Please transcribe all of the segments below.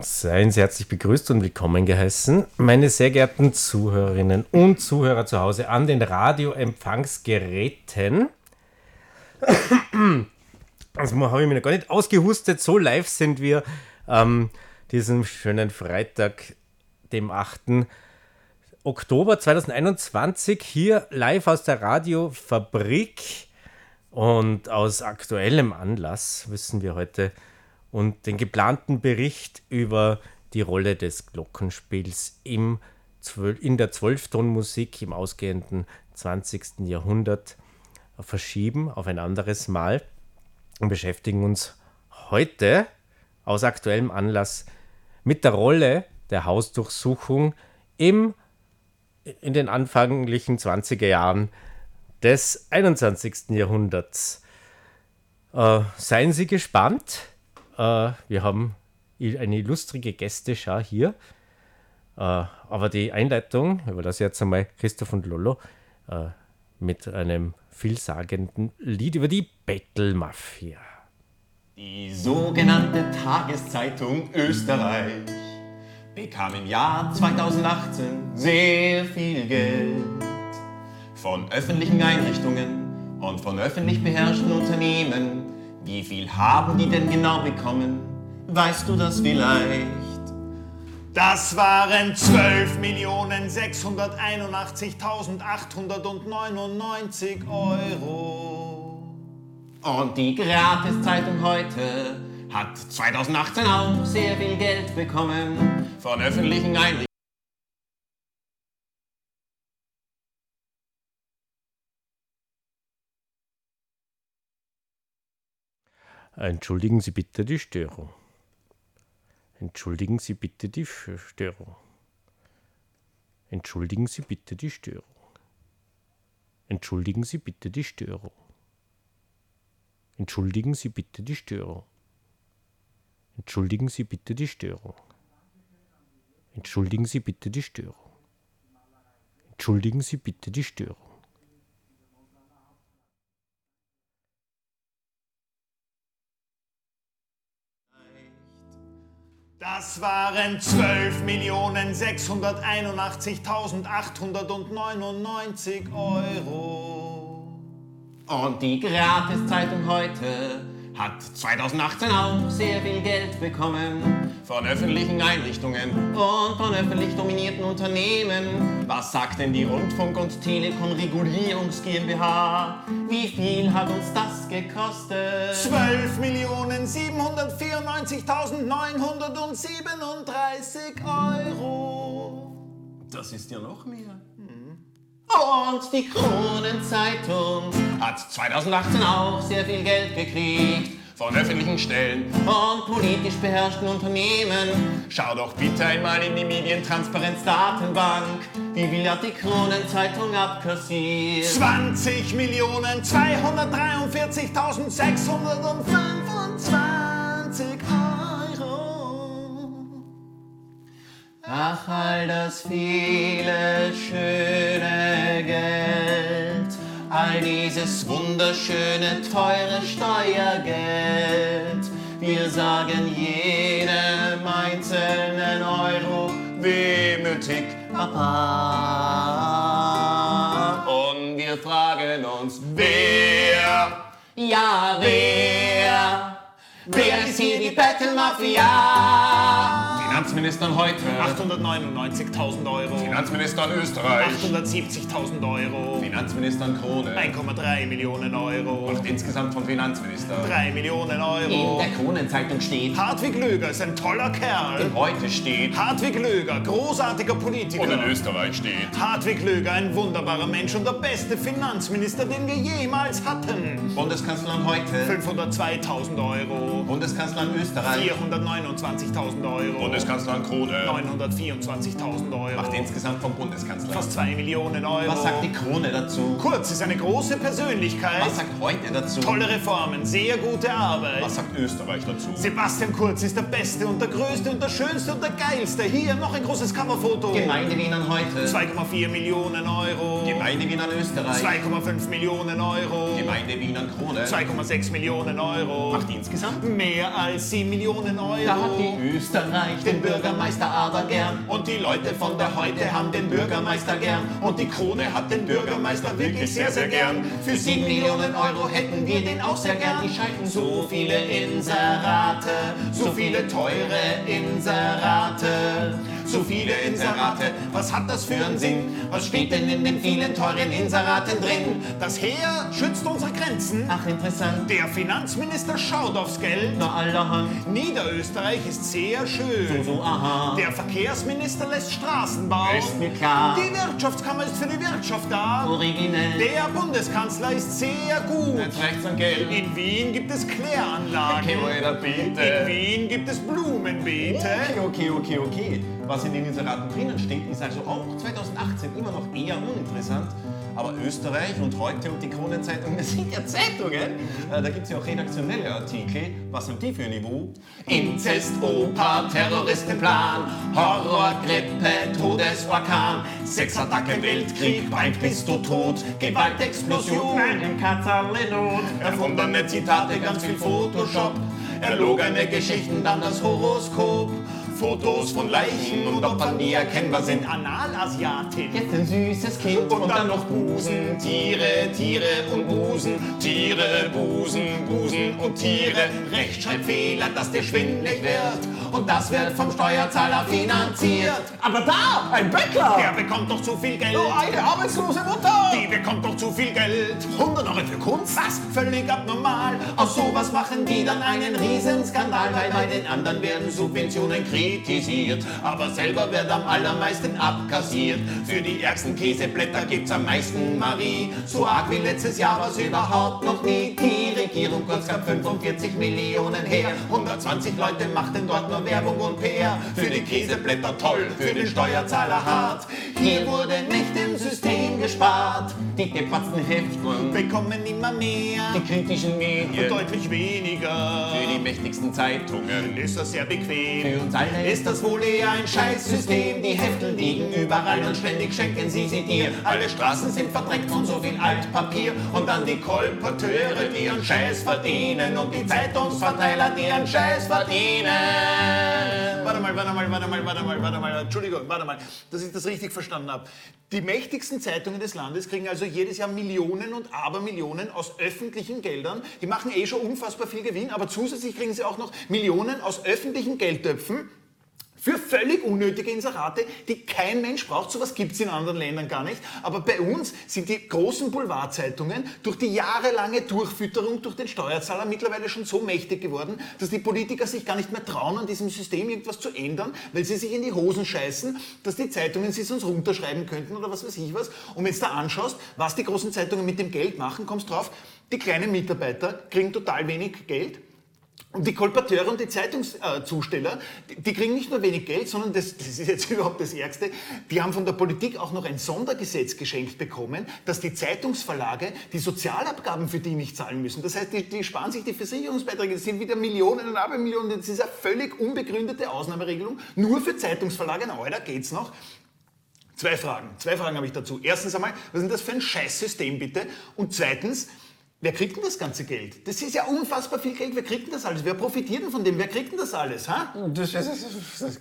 Seien Sie herzlich begrüßt und willkommen geheißen, meine sehr geehrten Zuhörerinnen und Zuhörer zu Hause an den Radioempfangsgeräten. Das habe ich mir noch gar nicht ausgehustet, so live sind wir diesen schönen Freitag, dem 8. Oktober 2021, hier live aus der Radiofabrik und aus aktuellem Anlass wissen wir heute und den geplanten Bericht über die Rolle des Glockenspiels in der Zwölftonmusik im ausgehenden 20. Jahrhundert verschieben auf ein anderes Mal und beschäftigen uns heute aus aktuellem Anlass mit der Rolle der Hausdurchsuchung in den anfänglichen 20er Jahren des 21. Jahrhunderts. Seien Sie gespannt. Wir haben eine illustrige Gästeschar hier, aber die Einleitung überlasse ich jetzt einmal Christoph und Lollo mit einem vielsagenden Lied über die Bettelmafia. Die sogenannte Tageszeitung Österreich bekam im Jahr 2018 sehr viel Geld von öffentlichen Einrichtungen und von öffentlich beherrschten Unternehmen. Wie viel haben die denn genau bekommen? Weißt du das vielleicht? Das waren 12.681.899 Euro. Und die Gratiszeitung heute hat 2018 auch sehr viel Geld bekommen von öffentlichen Einrichtungen. Entschuldigen Sie bitte die Störung. Entschuldigen Sie bitte die Störung. Entschuldigen Sie bitte die Störung. Entschuldigen Sie bitte die Störung. Entschuldigen Sie bitte die Störung. Entschuldigen Sie bitte die Störung. Entschuldigen Sie bitte die Störung. Entschuldigen Sie bitte die Störung. Das waren 12.681.899 Euro. Und die Gratiszeitung heute hat 2018 auch sehr viel Geld bekommen von öffentlichen Einrichtungen und von öffentlich dominierten Unternehmen. Was sagt denn die Rundfunk- und Telekom-Regulierungs-GmbH? Wie viel hat uns das gekostet? 12.794.937 Euro. Das ist ja noch mehr. Und die Kronenzeitung hat 2018 auch sehr viel Geld gekriegt von öffentlichen Stellen und politisch beherrschten Unternehmen. Schau doch bitte einmal in die Medientransparenz-Datenbank. Wie viel hat die Kronenzeitung abkassiert? 20.243.625 Euro. Ach, all das viele schöne Geld. All dieses wunderschöne, teure Steuergeld. Wir sagen jedem einzelnen Euro wehmütig Papa. Und wir fragen uns, wer? Ja, wer? Wer ist hier die Bettelmafia? Finanzminister heute 899.000 Euro. Finanzminister Österreich 870.000 Euro. Finanzminister Krone 1,3 Millionen Euro. Und insgesamt vom Finanzminister 3 Millionen Euro. In der Kronenzeitung steht: Hartwig Löger ist ein toller Kerl. In heute steht: Hartwig Löger, großartiger Politiker. Und in Österreich steht: Hartwig Löger, ein wunderbarer Mensch und der beste Finanzminister, den wir jemals hatten. Bundeskanzler heute 502.000 Euro. Bundeskanzler Österreich 429.000 Euro. Bundes Bundeskanzler an Krone. 924.000 €. Macht insgesamt vom Bundeskanzler. Fast 2 Millionen €. Was sagt die Krone dazu? Kurz ist eine große Persönlichkeit. Was sagt heute dazu? Tolle Reformen, sehr gute Arbeit. Was sagt Österreich dazu? Sebastian Kurz ist der Beste und der Größte und der Schönste und der Geilste. Hier noch ein großes Coverfoto. Gemeinde Wien an heute. 2,4 Millionen €. Gemeinde Wien an Österreich. 2,5 Millionen €. Gemeinde Wien an Krone. 2,6 Millionen €. Macht insgesamt mehr als 7 Millionen €. Da hat die Österreich den Bürgermeister aber gern. Und die Leute von der Heute haben den Bürgermeister gern. Und die Krone hat den Bürgermeister wirklich sehr, sehr gern. Für 7 Millionen € hätten wir den auch sehr gern. Die schalten so viele Inserate, so viele teure Inserate. So viele Inserate, was hat das für einen Sinn? Was steht denn in den vielen teuren Inseraten drin? Das Heer schützt unsere Grenzen. Ach, interessant. Der Finanzminister schaut aufs Geld. Na, allerhand. Niederösterreich ist sehr schön. So, so, aha. Der Verkehrsminister lässt Straßen bauen. Ist mir klar. Die Wirtschaftskammer ist für die Wirtschaft da. Originell. Der Bundeskanzler ist sehr gut. Jetzt rechts an Geld. In Wien gibt es Kläranlagen. Okay, oder bitte. In Wien gibt es Blumenbeete. Okay. Was in den Inseraten drinnen steht, ist also auch 2018 immer noch eher uninteressant. Aber Österreich und heute und die Kronenzeitung, das sind ja Zeitungen. Da gibt es ja auch redaktionelle Artikel. Was sind die für ein Niveau? Inzest, Oper, Terroristenplan, Horror, Grippe, Todesorkan, Sexattacke, Weltkrieg, bald bist du tot, Gewaltexplosion, einem Katzerl in Not, erfundene Zitate, ganz viel Photoshop, erlogene Geschichten, dann das Horoskop. Fotos von Leichen und Opfern, die erkennbar sind. Analasiatin, jetzt ein süßes Kind und dann noch Busen. Tiere, Tiere und Busen. Tiere, Busen, Busen und Tiere. Rechtschreibfehler, dass dir schwindelig wird. Und das wird vom Steuerzahler finanziert. Aber da, ein Bäcker, der bekommt doch zu viel Geld. Nur eine arbeitslose Mutter, die bekommt doch zu viel Geld. 100 € für Kunst, was? Völlig abnormal. Aus sowas machen die dann einen Riesenskandal, weil bei den anderen werden Subventionen kriegen. Aber selber wird am allermeisten abkassiert. Für die ärgsten Käseblätter gibt's am meisten Marie. So arg wie letztes Jahr war's überhaupt noch nie. Die Regierung Kurz gab 45 Millionen her. 120 Leute machten dort nur Werbung und PR. Für die Käseblätter toll, für den Steuerzahler hart. Hier wurde nicht im System gespart. Die gepatzten Hefteln bekommen immer mehr. Die kritischen Medien deutlich weniger. Für die mächtigsten Zeitungen ist das sehr bequem. Für uns alle ist das wohl eher ein Scheißsystem. Die Heftel liegen überall und ständig schenken sie dir. Alle Straßen sind verdreckt von so viel Altpapier. Und dann die Kolporteure, die einen Scheiß verdienen. Und die Zeitungsverteiler, die einen Scheiß verdienen. Warte mal. Entschuldigung, dass ich das richtig verstanden habe. Die mächtigsten Zeitungen des Landes kriegen also jedes Jahr Millionen und Abermillionen aus öffentlichen Geldern. Die machen eh schon unfassbar viel Gewinn, aber zusätzlich kriegen sie auch noch Millionen aus öffentlichen Geldtöpfen für völlig unnötige Inserate, die kein Mensch braucht. So was gibt es in anderen Ländern gar nicht. Aber bei uns sind die großen Boulevardzeitungen durch die jahrelange Durchfütterung durch den Steuerzahler mittlerweile schon so mächtig geworden, dass die Politiker sich gar nicht mehr trauen, an diesem System irgendwas zu ändern, weil sie sich in die Hosen scheißen, dass die Zeitungen sie sonst runterschreiben könnten oder was weiß ich was. Und wenn du da anschaust, was die großen Zeitungen mit dem Geld machen, kommst drauf, die kleinen Mitarbeiter kriegen total wenig Geld. Und die Kolporteure und die Zeitungszusteller, die kriegen nicht nur wenig Geld, sondern das ist jetzt überhaupt das Ärgste, die haben von der Politik auch noch ein Sondergesetz geschenkt bekommen, dass die Zeitungsverlage die Sozialabgaben für die nicht zahlen müssen. Das heißt, die sparen sich die Versicherungsbeiträge, das sind wieder Millionen und Abermillionen, das ist eine völlig unbegründete Ausnahmeregelung, nur für Zeitungsverlage, na Alter, geht's noch. Zwei Fragen habe ich dazu. Erstens einmal, was ist das für ein Scheißsystem bitte? Und zweitens, wer kriegt denn das ganze Geld? Das ist ja unfassbar viel Geld. Wer kriegt denn das alles? Wer profitiert denn von dem? Wer kriegt denn das alles? Ha? Das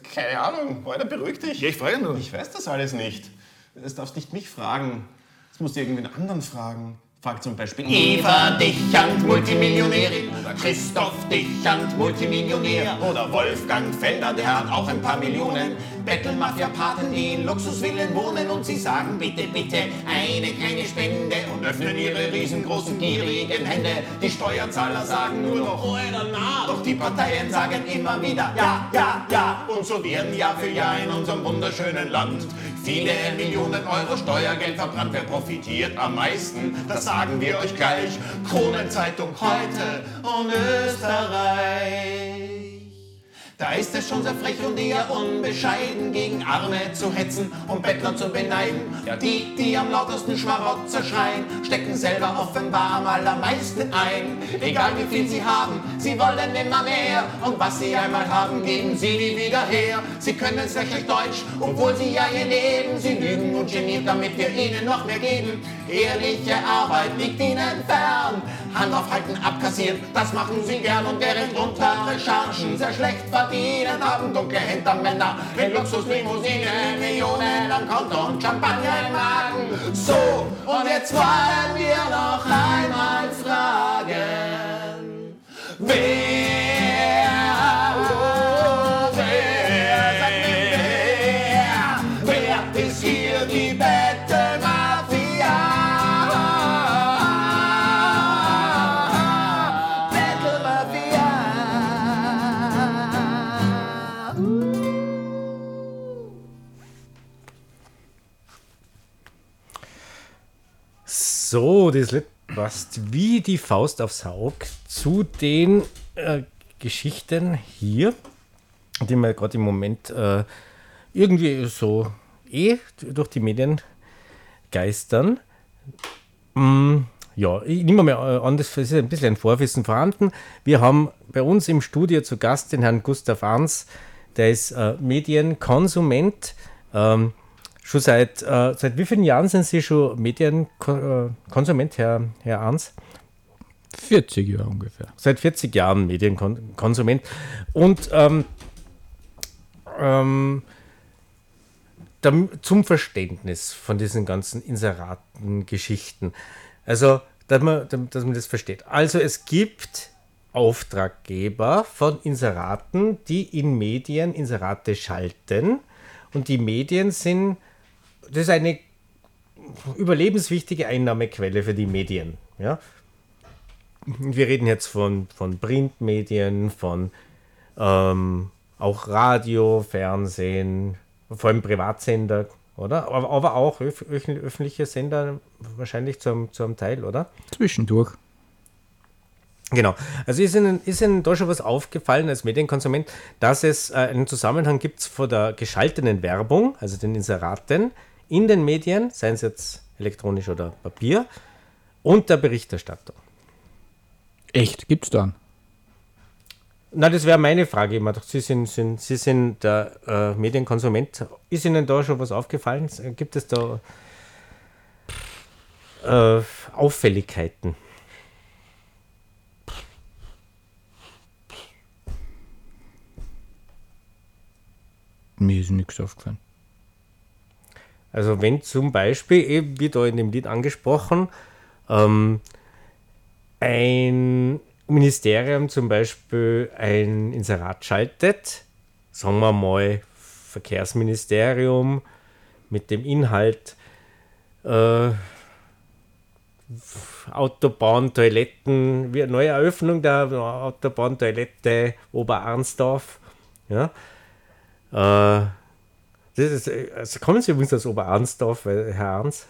keine Ahnung. Alter, beruhig dich. Ja, ich frage nur. Ich weiß das alles nicht. Das darfst nicht mich fragen. Das musst du irgendwen anderen fragen. Frag zum Beispiel Eva Dichand, Multimillionärin, oder Christoph Dichand, Multimillionär, oder Wolfgang Felder, der hat auch ein paar Millionen. Bettelmafia-Paten, die in Luxusvillen wohnen und sie sagen, bitte, bitte, eine kleine Spende und öffnen ihre riesengroßen, gierigen Hände. Die Steuerzahler sagen nur noch, oder na, doch die Parteien sagen immer wieder, ja, ja, ja. Und so werden Jahr für Jahr in unserem wunderschönen Land viele Millionen € Steuergeld verbrannt. Wer profitiert am meisten? Das sagen wir euch gleich. Kronenzeitung heute und Österreich. Da ist es schon sehr frech und eher unbescheiden, gegen Arme zu hetzen und Bettler zu beneiden. Ja, die am lautesten Schmarotzer schreien, stecken selber offenbar am allermeisten ein. Egal wie viel sie haben, sie wollen immer mehr. Und was sie einmal haben, geben sie nie wieder her. Sie können sehr schlecht Deutsch, obwohl sie ja hier leben. Sie lügen und genieren, damit wir ihnen noch mehr geben. Ehrliche Arbeit liegt ihnen fern. Hand aufhalten, abkassieren, das machen sie gern. Und während untere Chargen sehr schlecht verdienen, haben dunkle Hintermänner in Luxuslimousinen, Millionen am Konto und Champagner im Magen. So, und jetzt wollen wir noch einmal fragen, wer ist hier die Bettelmafia? So, das Lied passt wie die Faust aufs Auge zu den Geschichten hier, die wir gerade im Moment irgendwie so durch die Medien geistern. Ja, ich nehme mal an, das ist ein bisschen ein Vorwissen vorhanden. Wir haben bei uns im Studio zu Gast den Herrn Gustav Arns, der ist Medienkonsument. Schon seit wie vielen Jahren sind Sie schon Medienkonsument, Herr Arns? 40 Jahre ungefähr. Seit 40 Jahren Medienkonsument. Und zum Verständnis von diesen ganzen Inseraten-Geschichten. Also, dass man das versteht. Also, es gibt Auftraggeber von Inseraten, die in Medien Inserate schalten. Und die Medien sind... Das ist eine überlebenswichtige Einnahmequelle für die Medien. Ja? Wir reden jetzt von Printmedien, von auch Radio, Fernsehen, vor allem Privatsender, oder? Aber auch öffentliche Sender wahrscheinlich zu einem Teil, oder? Zwischendurch. Genau. Also ist Ihnen da schon was aufgefallen als Medienkonsument, dass es einen Zusammenhang gibt von der geschalteten Werbung, also den Inseraten, in den Medien, seien es jetzt elektronisch oder Papier, und der Berichterstattung. Echt? Gibt's da einen? Na, das wäre meine Frage. Ich meine, Sie sind der Medienkonsument. Ist Ihnen da schon was aufgefallen? Gibt es da Auffälligkeiten? Mir ist nichts aufgefallen. Also wenn zum Beispiel, eben wie da in dem Lied angesprochen, ein Ministerium zum Beispiel ein Inserat schaltet, sagen wir mal Verkehrsministerium, mit dem Inhalt Autobahn, Toiletten, wie eine neue Eröffnung der Autobahn, Toilette, Oberarnsdorf, ja. Also kommen Sie übrigens aus Oberarnsdorf, Herr Arns?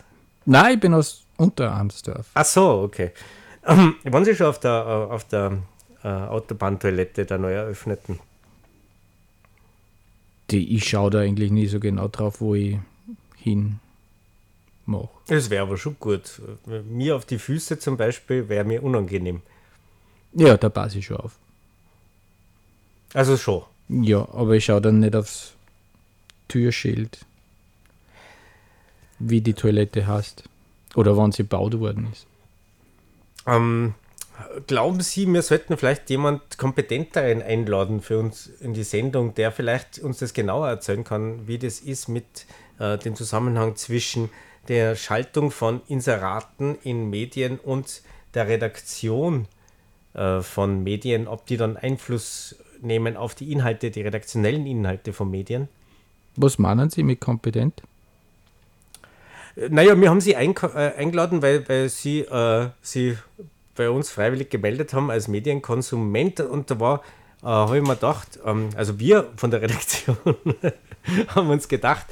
Nein, ich bin aus Unterarnsdorf. Ach so, okay. Waren Sie schon auf der Autobahntoilette der neu eröffneten? Ich schaue da eigentlich nie so genau drauf, wo ich hin mache. Das wäre aber schon gut. Mir auf die Füße zum Beispiel wäre mir unangenehm. Ja, da passe ich schon auf. Also schon. Ja, aber ich schaue dann nicht aufs Türschild, wie die Toilette heißt oder wann sie gebaut worden ist. Glauben Sie, wir sollten vielleicht jemand Kompetenteren einladen für uns in die Sendung, der vielleicht uns das genauer erzählen kann, wie das ist mit dem Zusammenhang zwischen der Schaltung von Inseraten in Medien und der Redaktion von Medien, ob die dann Einfluss nehmen auf die Inhalte, die redaktionellen Inhalte von Medien. Was meinen Sie mit kompetent? Naja, wir haben Sie eingeladen, weil Sie bei uns freiwillig gemeldet haben als Medienkonsument, und da habe ich mir gedacht, also wir von der Redaktion haben uns gedacht,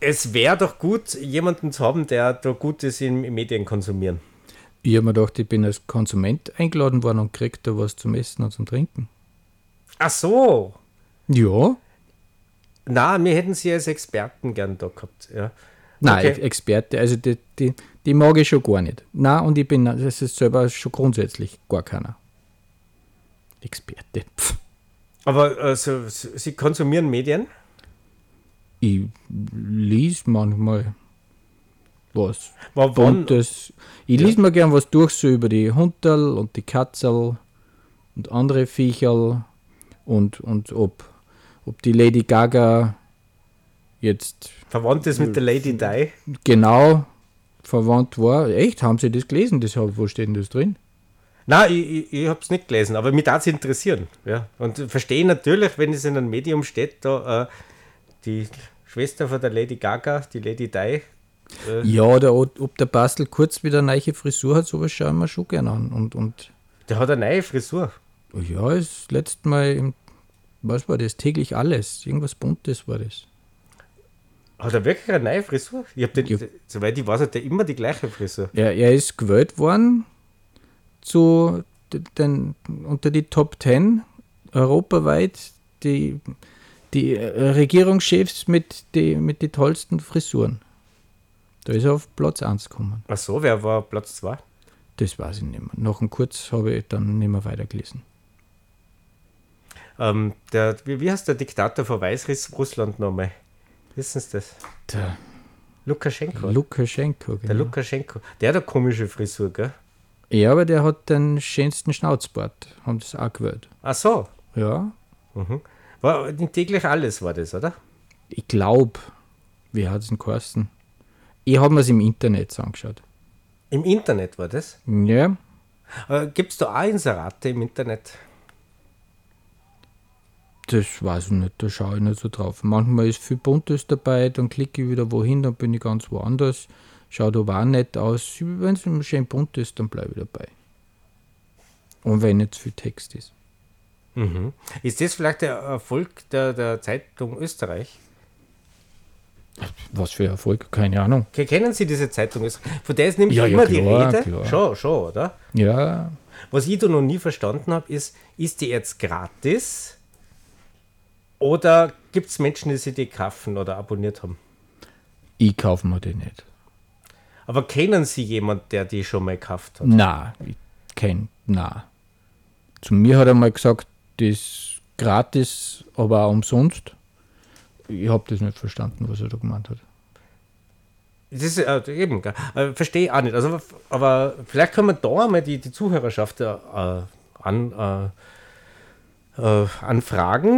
es wäre doch gut, jemanden zu haben, der da gut ist im Medien konsumieren. Ich habe mir gedacht, ich bin als Konsument eingeladen worden und kriege da was zum Essen und zum Trinken. Ach so. Ja. Na, wir hätten sie als Experten gern da gehabt. Ja. Okay. Nein, Experte, also die mag ich schon gar nicht. Na, und ich bin, das ist selber schon grundsätzlich gar keiner. Experte. Pff. Aber Sie konsumieren Medien? Ich lese manchmal was. Ich lese mal gern was durch, so über die Hunterl und die Katzel und andere Viecherl und ob die Lady Gaga jetzt... Verwandt ist mit der Lady Di? Genau, verwandt war. Echt, haben Sie das gelesen? Wo steht denn das drin? Nein, ich habe es nicht gelesen, aber mich darf es interessieren. Ja. Und verstehe natürlich, wenn es in einem Medium steht, da die Schwester von der Lady Gaga, die Lady Di. Ja, oder ob der Bastel Kurz wieder eine neue Frisur hat, sowas schauen wir schon gerne an. Und der hat eine neue Frisur? Ja, ist letztes Mal, was war das, täglich alles, irgendwas Buntes war das. Hat er wirklich eine neue Frisur? Ich habe soweit ich weiß, hat er immer die gleiche Frisur. Ja, er ist gewählt worden unter die Top 10 europaweit die Regierungschefs mit den tollsten Frisuren. Da ist er auf Platz 1 gekommen. Ach so, wer war Platz 2? Das weiß ich nicht mehr. Nach einem Kurz habe ich dann nicht mehr weitergelesen. Wie heißt der Diktator von Weißrussland nochmal? Wissen Sie das? Der Lukaschenko. Lukaschenko, genau. Der Lukaschenko. Der hat eine komische Frisur, gell? Ja, aber der hat den schönsten Schnauzbart, haben das auch gewählt. Ach so. Ja. Mhm. War täglich alles, war das, oder? Ich glaube, wie hat es denn geheißen? Ich habe mir es im Internet angeschaut. Im Internet war das? Ja. Gibt es da auch Inserate im Internet? Das weiß ich nicht, da schaue ich nicht so drauf. Manchmal ist viel Buntes dabei, dann klicke ich wieder wohin, dann bin ich ganz woanders. Schaut aber auch nett aus. Wenn es schön bunt ist, dann bleibe ich dabei. Und wenn nicht zu viel Text ist. Mhm. Ist das vielleicht der Erfolg der Zeitung Österreich? Was für Erfolg? Keine Ahnung. Kennen Sie diese Zeitung Österreich? Von der ist nämlich immer klar, die Rede. Klar. Schon, oder? Ja. Was ich da noch nie verstanden habe, ist die jetzt gratis? Oder gibt es Menschen, die sich die kaufen oder abonniert haben? Ich kaufe mir die nicht. Aber kennen Sie jemanden, der die schon mal gekauft hat? Nein, ich kenne, nein. Zu mir hat er mal gesagt, das ist gratis, aber auch umsonst. Ich habe das nicht verstanden, was er da gemeint hat. Das ist eben, verstehe ich auch nicht. Also, aber vielleicht kann man da einmal die Zuhörerschaft anfragen.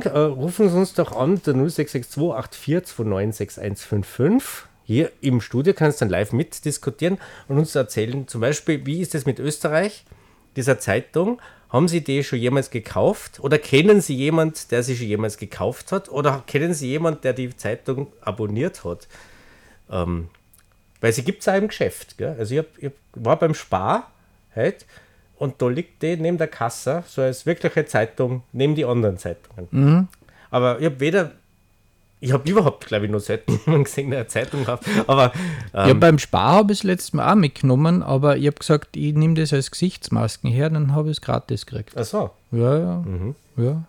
Rufen Sie uns doch an, der 0662 84296155. Hier im Studio kannst du dann live mitdiskutieren und uns erzählen, zum Beispiel, wie ist es mit Österreich, dieser Zeitung? Haben Sie die schon jemals gekauft? Oder kennen Sie jemanden, der sie schon jemals gekauft hat? Oder kennen Sie jemanden, der die Zeitung abonniert hat? Weil sie gibt es auch im Geschäft. Gell? Also ich war beim Spar halt, und da liegt die neben der Kasse, so als wirkliche Zeitung, neben die anderen Zeitungen. Mhm. Aber ich habe überhaupt, glaube ich, noch selten jemanden gesehen, der eine Zeitung kauft. Aber, ja, beim Spar habe ich es letztes Mal auch mitgenommen, aber ich habe gesagt, ich nehme das als Gesichtsmasken her, dann habe ich es gratis gekriegt. Ach so. Ja. Mhm. Ja.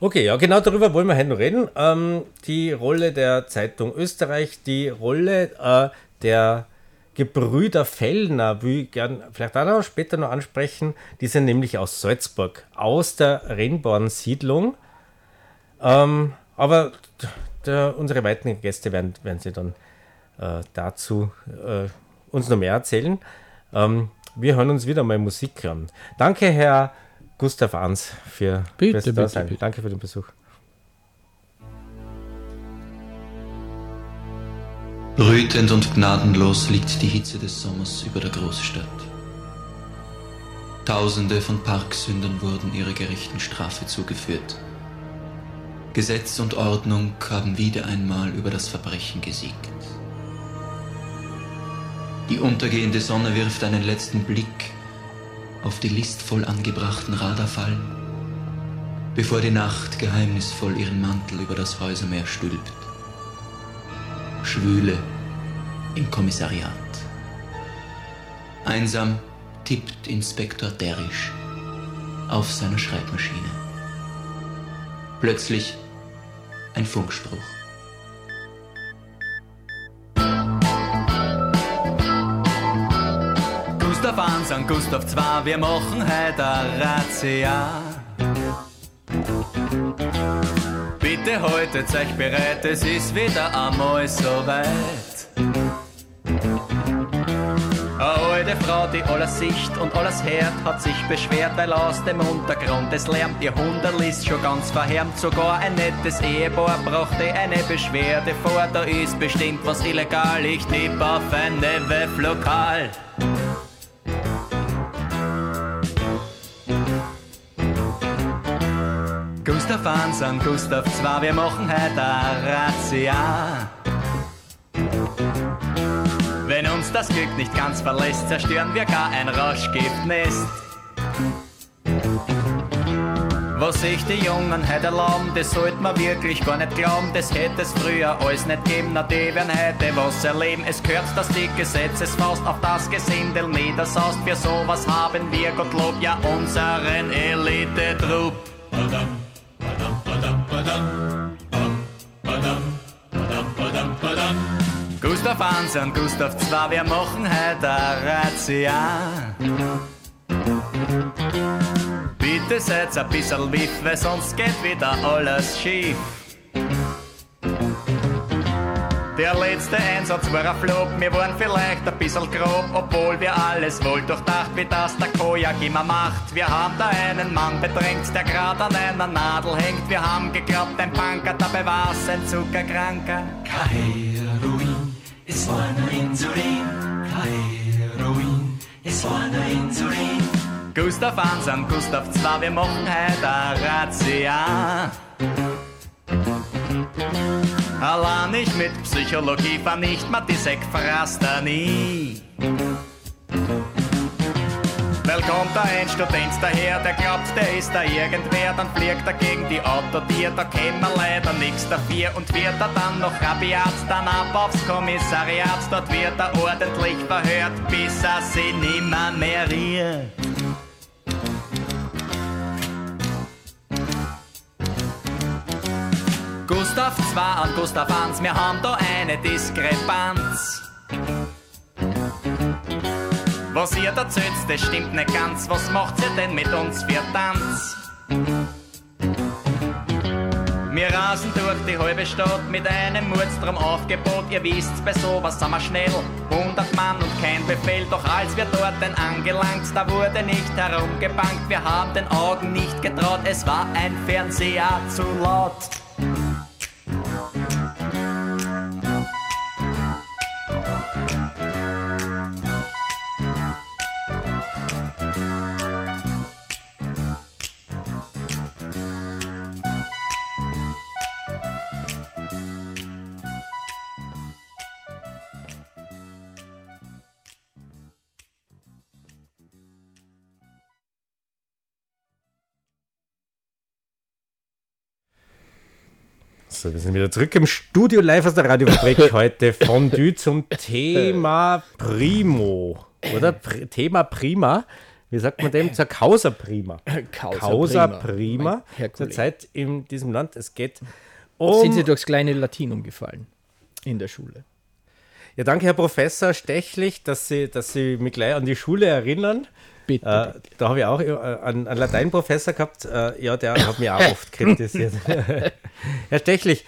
Okay, ja, genau darüber wollen wir heute noch reden. Die Rolle der Zeitung Österreich, die Rolle der Gebrüder Fellner, will ich gern vielleicht auch noch später noch ansprechen. Die sind nämlich aus Salzburg, aus der Rennbahn-Siedlung. Aber unsere weiteren Gäste werden sie dann dazu uns noch mehr erzählen. Wir hören uns wieder mal Musik an. Danke, Herr Gustav Arns, fürs Dasein. Bitte. Danke für den Besuch. Brütend und gnadenlos liegt die Hitze des Sommers über der Großstadt. Tausende von Parksündern wurden ihrer gerechten Strafe zugeführt. Gesetz und Ordnung haben wieder einmal über das Verbrechen gesiegt. Die untergehende Sonne wirft einen letzten Blick auf die listvoll angebrachten Radarfallen, bevor die Nacht geheimnisvoll ihren Mantel über das Häusermeer stülpt. Schwüle im Kommissariat. Einsam tippt Inspektor Derisch auf seiner Schreibmaschine. plötzlich ein Funkspruch. Gustav Arns und Gustav II, wir machen heute eine Razzia. Bitte haltet euch bereit, es ist wieder einmal soweit. Eine alte Frau, die alles sieht und alles hört, hat sich beschwert, weil aus dem Untergrund es lärmt. Ihr Hunderl ist schon ganz verhärmt, sogar ein nettes Ehepaar brachte eine Beschwerde vor. Da ist bestimmt was illegal, ich tippe auf ein Nebev-Lokal. Gustav Arns und Gustav II, wir machen heute eine Razzia. Wenn uns das Glück nicht ganz verlässt, zerstören wir gar ein Rauschgiftnest. Was sich die Jungen heute erlauben, das sollte man wirklich gar nicht glauben. Das hätte es früher alles nicht gegeben, na die werden heute was erleben. Es gehört, dass die Gesetzesfaust auf das Gesindel niedersaust. Für sowas haben wir Gottlob ja unseren Elite-Trupp. Badam, badam, badam, badam, badam, badam, badam, badam. Gustav Arns und Gustav II, wir machen heute eine Razzia. Bitte seid ein bisschen wiff, weil sonst geht wieder alles schief. Der letzte Einsatz war ein Flop, wir waren vielleicht ein bisschen grob, obwohl wir alles wohl durchdacht, wie das der Kojak immer macht. Wir haben da einen Mann bedrängt, der gerade an einer Nadel hängt. Wir haben geglaubt, ein Banker, dabei war es ein Zuckerkranker. Kein Heroin, es war nur Insulin. Kein Heroin, es war nur Insulin. Gustav Arns und Gustav II, wir machen heute eine Razzia. Allein ich mit Psychologie vernicht man die Sektfraster nie. Weil kommt da ein Student daher, der glaubt, der ist da irgendwer, dann fliegt er gegen die Autotier, da kämen wir leider nix dafür. Und wird er dann noch rabiat, dann ab aufs Kommissariat, dort wird er ordentlich verhört, bis er sie nimmer mehr rührt. Gustav II und Gustav Arns, wir haben da eine Diskrepanz. Was ihr da zählt, das stimmt nicht ganz. Was macht ihr denn mit uns für Tanz? Wir rasen durch die halbe Stadt mit einem Mordstrom-Aufgebot. Ihr wisst, bei sowas sind wir schnell. 100 Mann und kein Befehl. Doch als wir dort angelangt, da wurde nicht herumgebankt. Wir haben den Augen nicht getraut. Es war ein Fernseher zu laut. So, wir sind wieder zurück im Studio live aus der Radiofabrik heute. Fondue zum Thema Primo. Oder Thema Prima. Wie sagt man dem? Zur Causa Prima. Causa Prima. Zurzeit in diesem Land. Es geht um... Sind Sie durchs kleine Latinum gefallen in der Schule? Ja, danke, Herr Professor Stechlich, dass Sie mich gleich an die Schule erinnern. Bitte. Da habe ich auch einen Lateinprofessor gehabt, ja, der hat mich auch oft kritisiert. Herr Stechlich,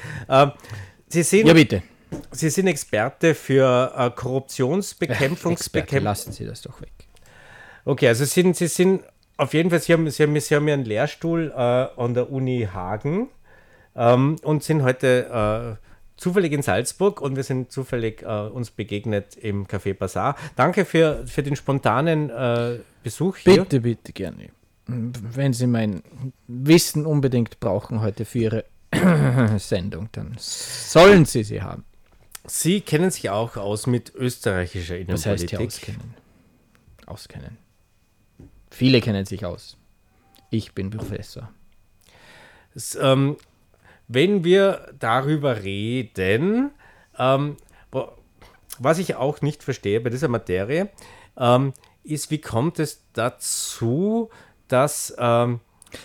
Sie sind Experte für Korruptionsbekämpfungsbekämpfung. Lassen Sie das doch weg. Okay, also Sie sind auf jeden Fall, Sie haben Ihren Lehrstuhl an der Uni Hagen und sind heute... zufällig in Salzburg und wir sind zufällig uns begegnet im Café Bazar. Danke für den spontanen Besuch hier. Bitte, gerne. Wenn Sie mein Wissen unbedingt brauchen heute für Ihre Sendung, dann sollen Sie haben. Sie kennen sich auch aus mit österreichischer Innenpolitik. Was heißt auskennen? Auskennen. Viele kennen sich aus. Ich bin Professor. Wenn wir darüber reden, was ich auch nicht verstehe bei dieser Materie, ist, wie kommt es dazu, dass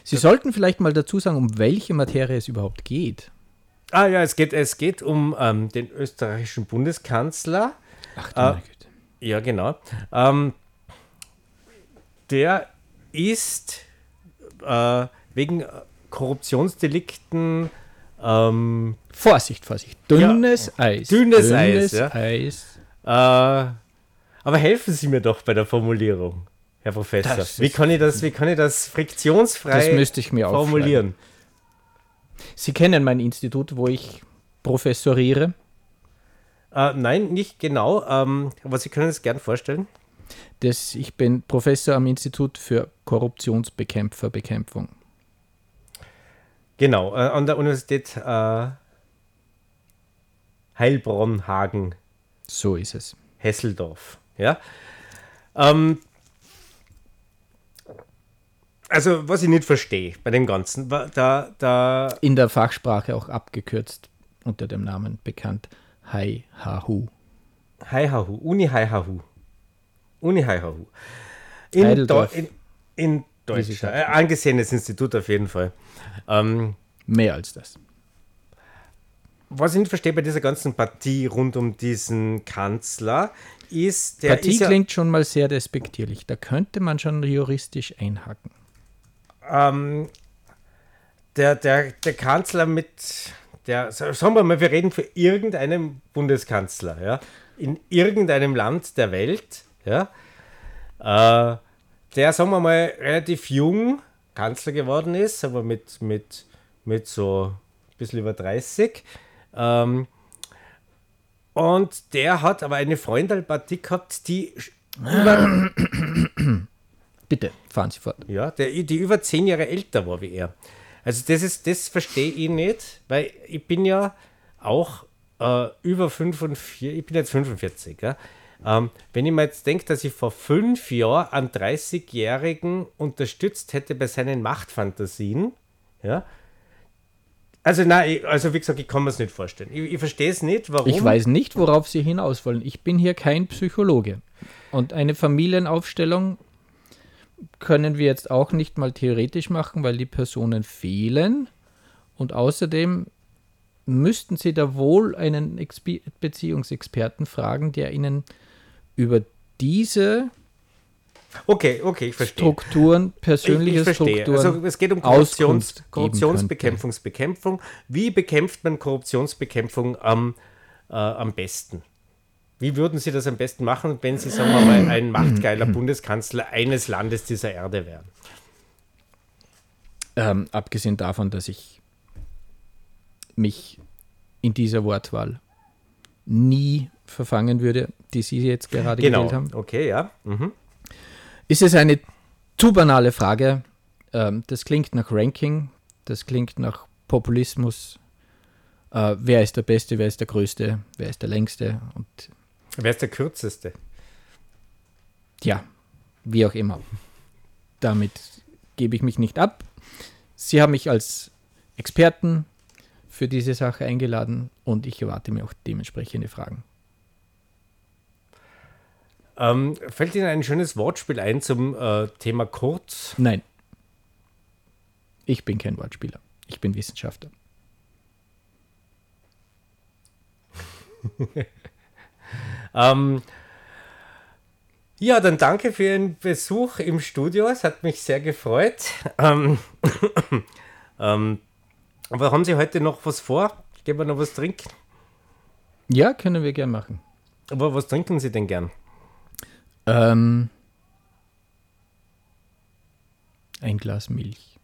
Sie sollten vielleicht mal dazu sagen, um welche Materie es überhaupt geht. Ah ja, es geht um den österreichischen Bundeskanzler. Ach du meine Güte. Ja, genau. Der ist wegen Korruptionsdelikten... Vorsicht. Dünnes Eis. Aber helfen Sie mir doch bei der Formulierung, Herr Professor. Wie kann ich das friktionsfrei formulieren? Sie kennen mein Institut, wo ich professoriere? Nein, nicht genau, aber Sie können es gern vorstellen. Ich bin Professor am Institut für Korruptionsbekämpfung. Genau, an der Universität Heilbronn-Hagen. So ist es. Hesseldorf, ja. Also, was ich nicht verstehe bei dem Ganzen, da in der Fachsprache auch abgekürzt unter dem Namen bekannt, Uni HHU. In Deutschland. Angesehenes Institut auf jeden Fall. Mehr als das. Was ich nicht verstehe bei dieser ganzen Partie rund um diesen Kanzler ist... Klingt schon mal sehr despektierlich. Da könnte man schon juristisch einhaken. Der Kanzler mit... sagen wir mal, wir reden für irgendeinen Bundeskanzler, ja, in irgendeinem Land der Welt, ja, der, sagen wir mal, relativ jung Kanzler geworden ist, aber mit so ein bisschen über 30. Und der hat aber eine Freundalpartie gehabt, die über... Bitte, fahren Sie fort. Ja, die über 10 Jahre älter war wie er. Also das verstehe ich nicht, weil ich bin ja auch über 45, ich bin jetzt 45, ja? Wenn ich mir jetzt denke, dass ich vor 5 Jahren einen 30-Jährigen unterstützt hätte bei seinen Machtfantasien, ja, also nein, wie gesagt, ich kann mir es nicht vorstellen. Ich verstehe es nicht, warum. Ich weiß nicht, worauf Sie hinaus wollen. Ich bin hier kein Psychologe. Und eine Familienaufstellung können wir jetzt auch nicht mal theoretisch machen, weil die Personen fehlen. Und außerdem müssten Sie da wohl einen Beziehungsexperten fragen, der Ihnen über diese okay, ich verstehe. Strukturen, persönliche Strukturen. Also es geht um Korruptionsbekämpfung. Wie bekämpft man Korruptionsbekämpfung am besten? Wie würden Sie das am besten machen, wenn Sie, sagen wir mal, ein machtgeiler Bundeskanzler eines Landes dieser Erde wären? Abgesehen davon, dass ich mich in dieser Wortwahl nie verfangen würde, die Sie jetzt gerade gewählt haben. Genau, okay, ja. Mhm. Ist es eine zu banale Frage? Das klingt nach Ranking, das klingt nach Populismus. Wer ist der Beste, wer ist der Größte, wer ist der Längste und wer ist der Kürzeste? Ja, wie auch immer. Damit gebe ich mich nicht ab. Sie haben mich als Experten für diese Sache eingeladen und ich erwarte mir auch dementsprechende Fragen. Fällt Ihnen ein schönes Wortspiel ein zum Thema Kurz? Nein. Ich bin kein Wortspieler. Ich bin Wissenschaftler. Ja, dann danke für Ihren Besuch im Studio. Es hat mich sehr gefreut. Aber haben Sie heute noch was vor? Geben wir noch was trinken? Ja, können wir gern machen. Aber was trinken Sie denn gern? Ein Glas Milch.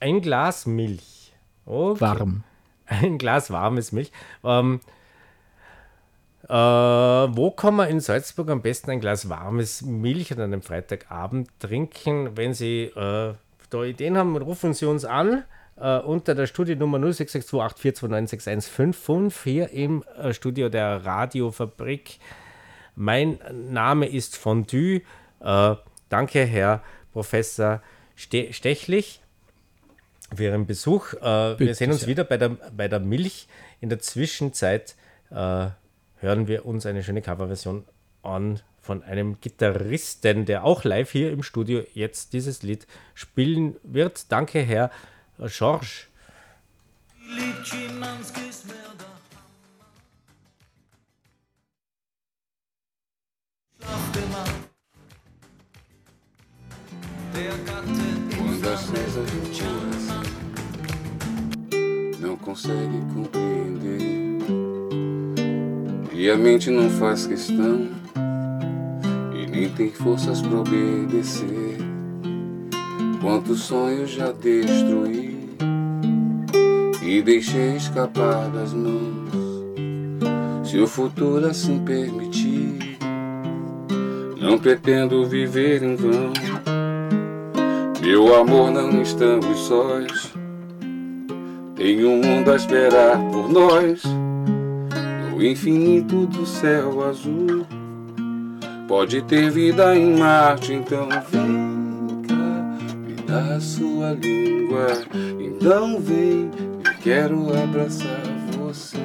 Ein Glas Milch. Okay. Warm. Ein Glas warmes Milch. Wo kann man in Salzburg am besten ein Glas warmes Milch an einem Freitagabend trinken? Wenn Sie da Ideen haben, rufen Sie uns an unter der Studiennummer 066284296155 hier im Studio der Radiofabrik. Mein Name ist Fondue. Danke, Herr Professor Stechlich, für Ihren Besuch. Wir sehen uns wieder bei der Milch. In der Zwischenzeit hören wir uns eine schöne Coverversion an von einem Gitarristen, der auch live hier im Studio jetzt dieses Lied spielen wird. Danke, Herr Schorsch. Não consegue compreender, e a mente não faz questão, e nem tem forças pra obedecer. Quantos sonhos já destruí e deixei escapar das mãos. Se o futuro assim permitir, não pretendo viver em vão. Meu amor, não estamos sós, tem um mundo a esperar por nós. No infinito do céu azul, pode ter vida em Marte. Então vem cá, me dá sua língua. Então vem, eu quero abraçar você.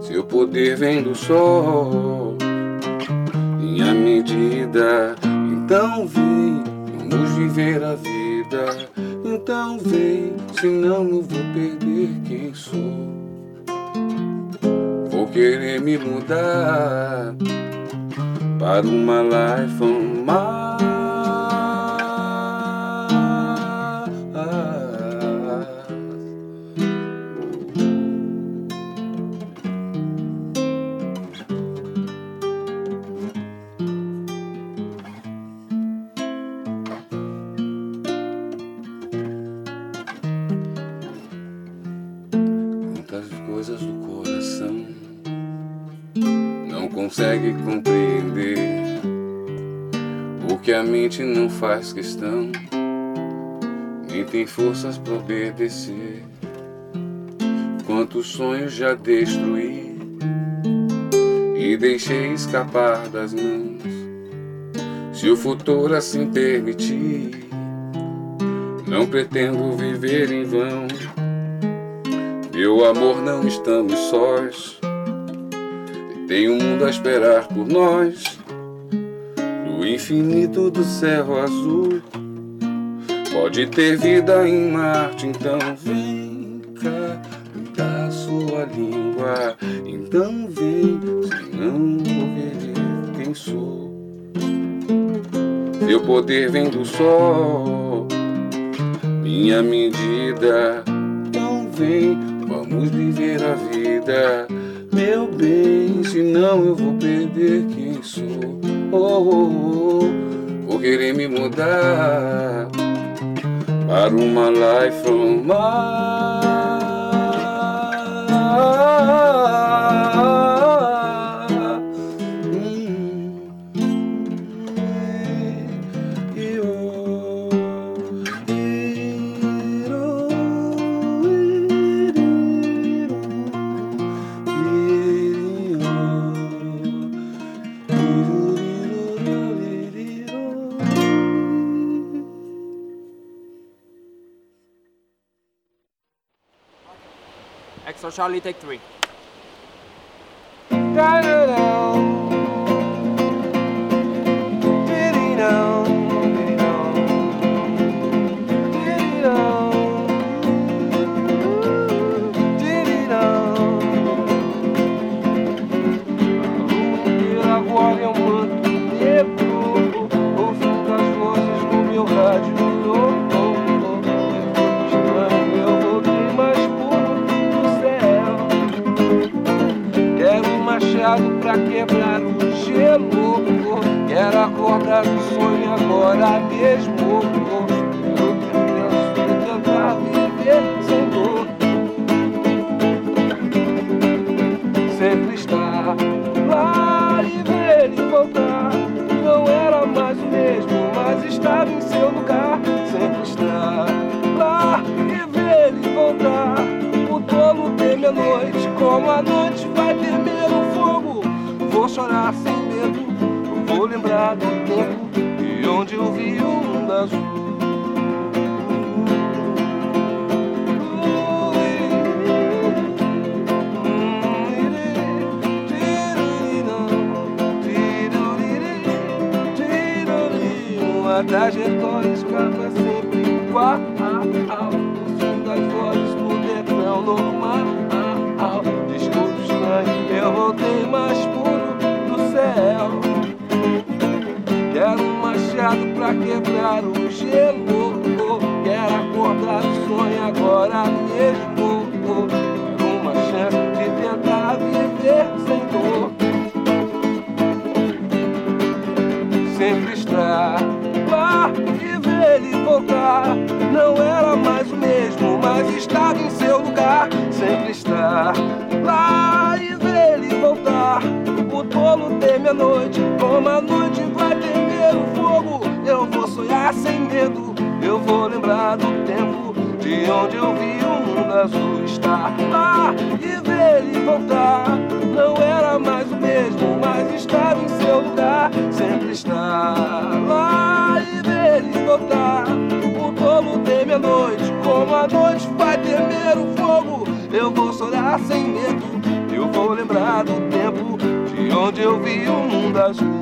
Seu poder vem do sol, minha medida. Então vem, vamos viver a vida. Então vem, senão eu vou perder quem sou. Vou querer me mudar para uma life on consegue compreender o que a mente não faz questão, nem tem forças pra obedecer. Quantos sonhos já destruí e deixei escapar das mãos. Se o futuro assim permitir, não pretendo viver em vão. Meu amor, não estamos sós, tem um mundo a esperar por nós. No infinito do céu azul, pode ter vida em Marte. Então vem cá, me dá sua língua. Então vem, senão vou perder quem sou. Meu poder vem do sol, minha medida. Então vem, vamos viver a vida. Meu bem, senão eu vou perder quem sou. Oh, oh, oh, vou querer me mudar para uma life on Charlie, take 3. Tageszeitung es canta sempre igual. O som das vozes moderno é o normal. Discursos não, eu voltei mais puro do céu. Quero machado pra quebrar o gelo. Quero acordar o sonho agora mesmo. Uma chance de tentar viver sem dor. Sempre estar lá e ver ele voltar. Não era mais o mesmo, mas estava em seu lugar. Sempre estar lá e ver ele voltar. O tolo teme a noite, como a noite vai temer o fogo. Eu vou sonhar sem medo, eu vou lembrar do tempo de onde eu vi o mundo azul. Estar lá e ver ele voltar. Não era mais o mesmo, mas estava em seu lugar. Sempre estar lá e ver ele voltar. O tolo teme a noite, como a noite vai temer o fogo. Eu vou sonhar sem medo, eu vou lembrar do tempo de onde eu vi o mundo azul.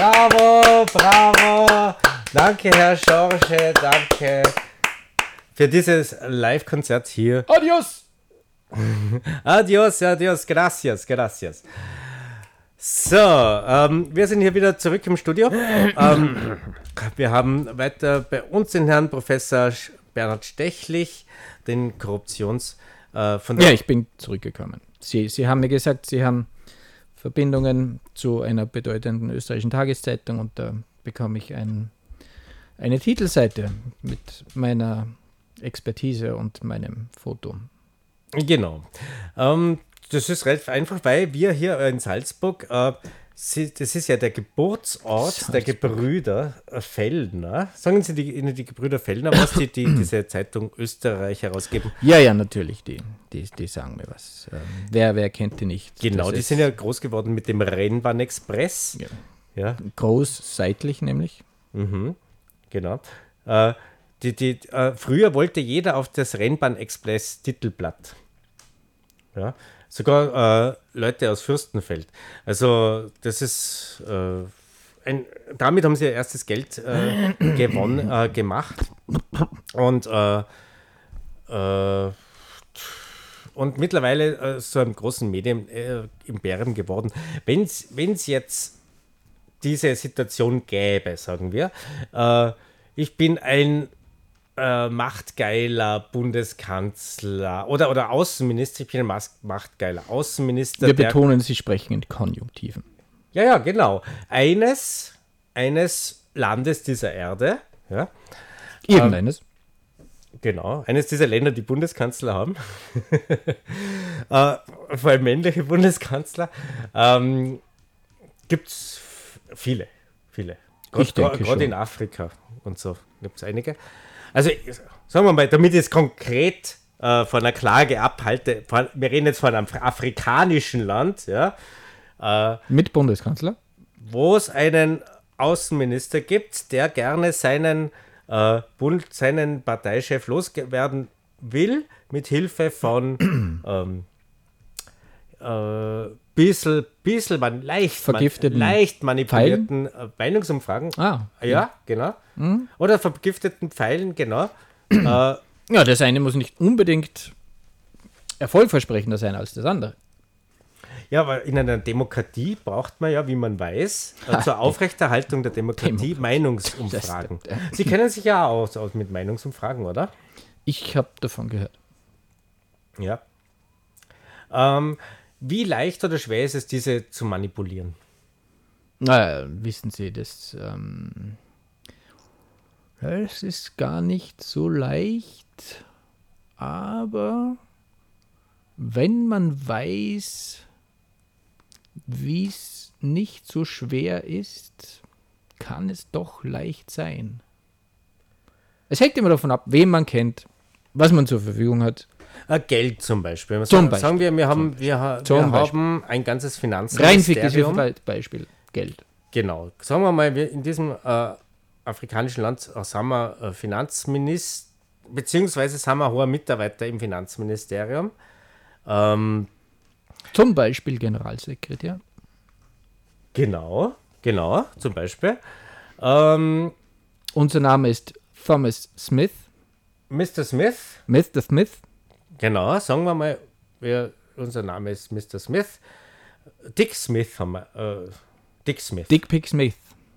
Bravo, bravo. Danke, Herr Schorche, danke für dieses Live-Konzert hier. Adios. Adios, adios, gracias, gracias. So, wir sind hier wieder zurück im Studio. Wir haben weiter bei uns den Herrn Professor Bernhard Stechlich, den Ja, ich bin zurückgekommen. Sie haben mir gesagt, Sie haben Verbindungen zu einer bedeutenden österreichischen Tageszeitung und da bekomme ich eine Titelseite mit meiner Expertise und meinem Foto. Genau. Das ist relativ einfach, weil wir hier in Salzburg, das ist ja der Geburtsort Salzburg der Gebrüder Fellner. Sagen Sie Ihnen die Gebrüder Fellner, was die diese Zeitung Österreich herausgeben? Ja, natürlich, die sagen mir was. Wer kennt die nicht? Genau, die sind ja groß geworden mit dem Rennbahn Express. Ja. Ja. Groß seitlich nämlich. Mhm. Genau. Früher wollte jeder auf das Rennbahn Express Titelblatt. Ja. Sogar Leute aus Fürstenfeld. Also das ist, damit haben sie ihr erstes Geld gemacht. Und mittlerweile zu einem großen Medienimperium geworden. Wenn es jetzt diese Situation gäbe, sagen wir, ich bin ein machtgeiler Bundeskanzler oder Außenminister, ich bin ein machtgeiler Außenminister. Wir betonen, Sie sprechen in Konjunktiven. Ja, genau. Eines Landes dieser Erde. Ja. Irgendeines. Genau, eines dieser Länder, die Bundeskanzler haben. Vor allem männliche Bundeskanzler. Gibt es viele. Gerade in Afrika und so gibt es einige. Also, sagen wir mal, damit ich es konkret von einer Klage abhalte, wir reden jetzt von einem afrikanischen Land, ja. Mit Bundeskanzler? Wo es einen Außenminister gibt, der gerne seinen Parteichef loswerden will, mit Hilfe von leicht manipulierten Meinungsumfragen. Ja, genau. Mhm. Oder vergifteten Pfeilen, genau. Ja, das eine muss nicht unbedingt erfolgversprechender sein als das andere. Ja, weil in einer Demokratie braucht man ja, wie man weiß, zur Aufrechterhaltung der Demokratie Meinungsumfragen. Sie kennen sich ja aus mit Meinungsumfragen, oder? Ich habe davon gehört. Ja. Wie leicht oder schwer ist es, diese zu manipulieren? Naja, wissen Sie, das ist gar nicht so leicht, aber wenn man weiß, wie es nicht so schwer ist, kann es doch leicht sein. Es hängt immer davon ab, wen man kennt, was man zur Verfügung hat. Geld zum Beispiel. Sagen wir, wir haben ein ganzes Finanzministerium. Rein fiktives Beispiel, Geld. Genau. Sagen wir mal, in diesem afrikanischen Land sind wir Finanzminister, beziehungsweise sind wir hoher Mitarbeiter im Finanzministerium. Zum Beispiel Generalsekretär. Genau, zum Beispiel. Unser Name ist Thomas Smith. Mr. Smith. Genau, sagen wir mal, unser Name ist Mr. Smith. Dick Smith haben wir. Dick Pick Smith.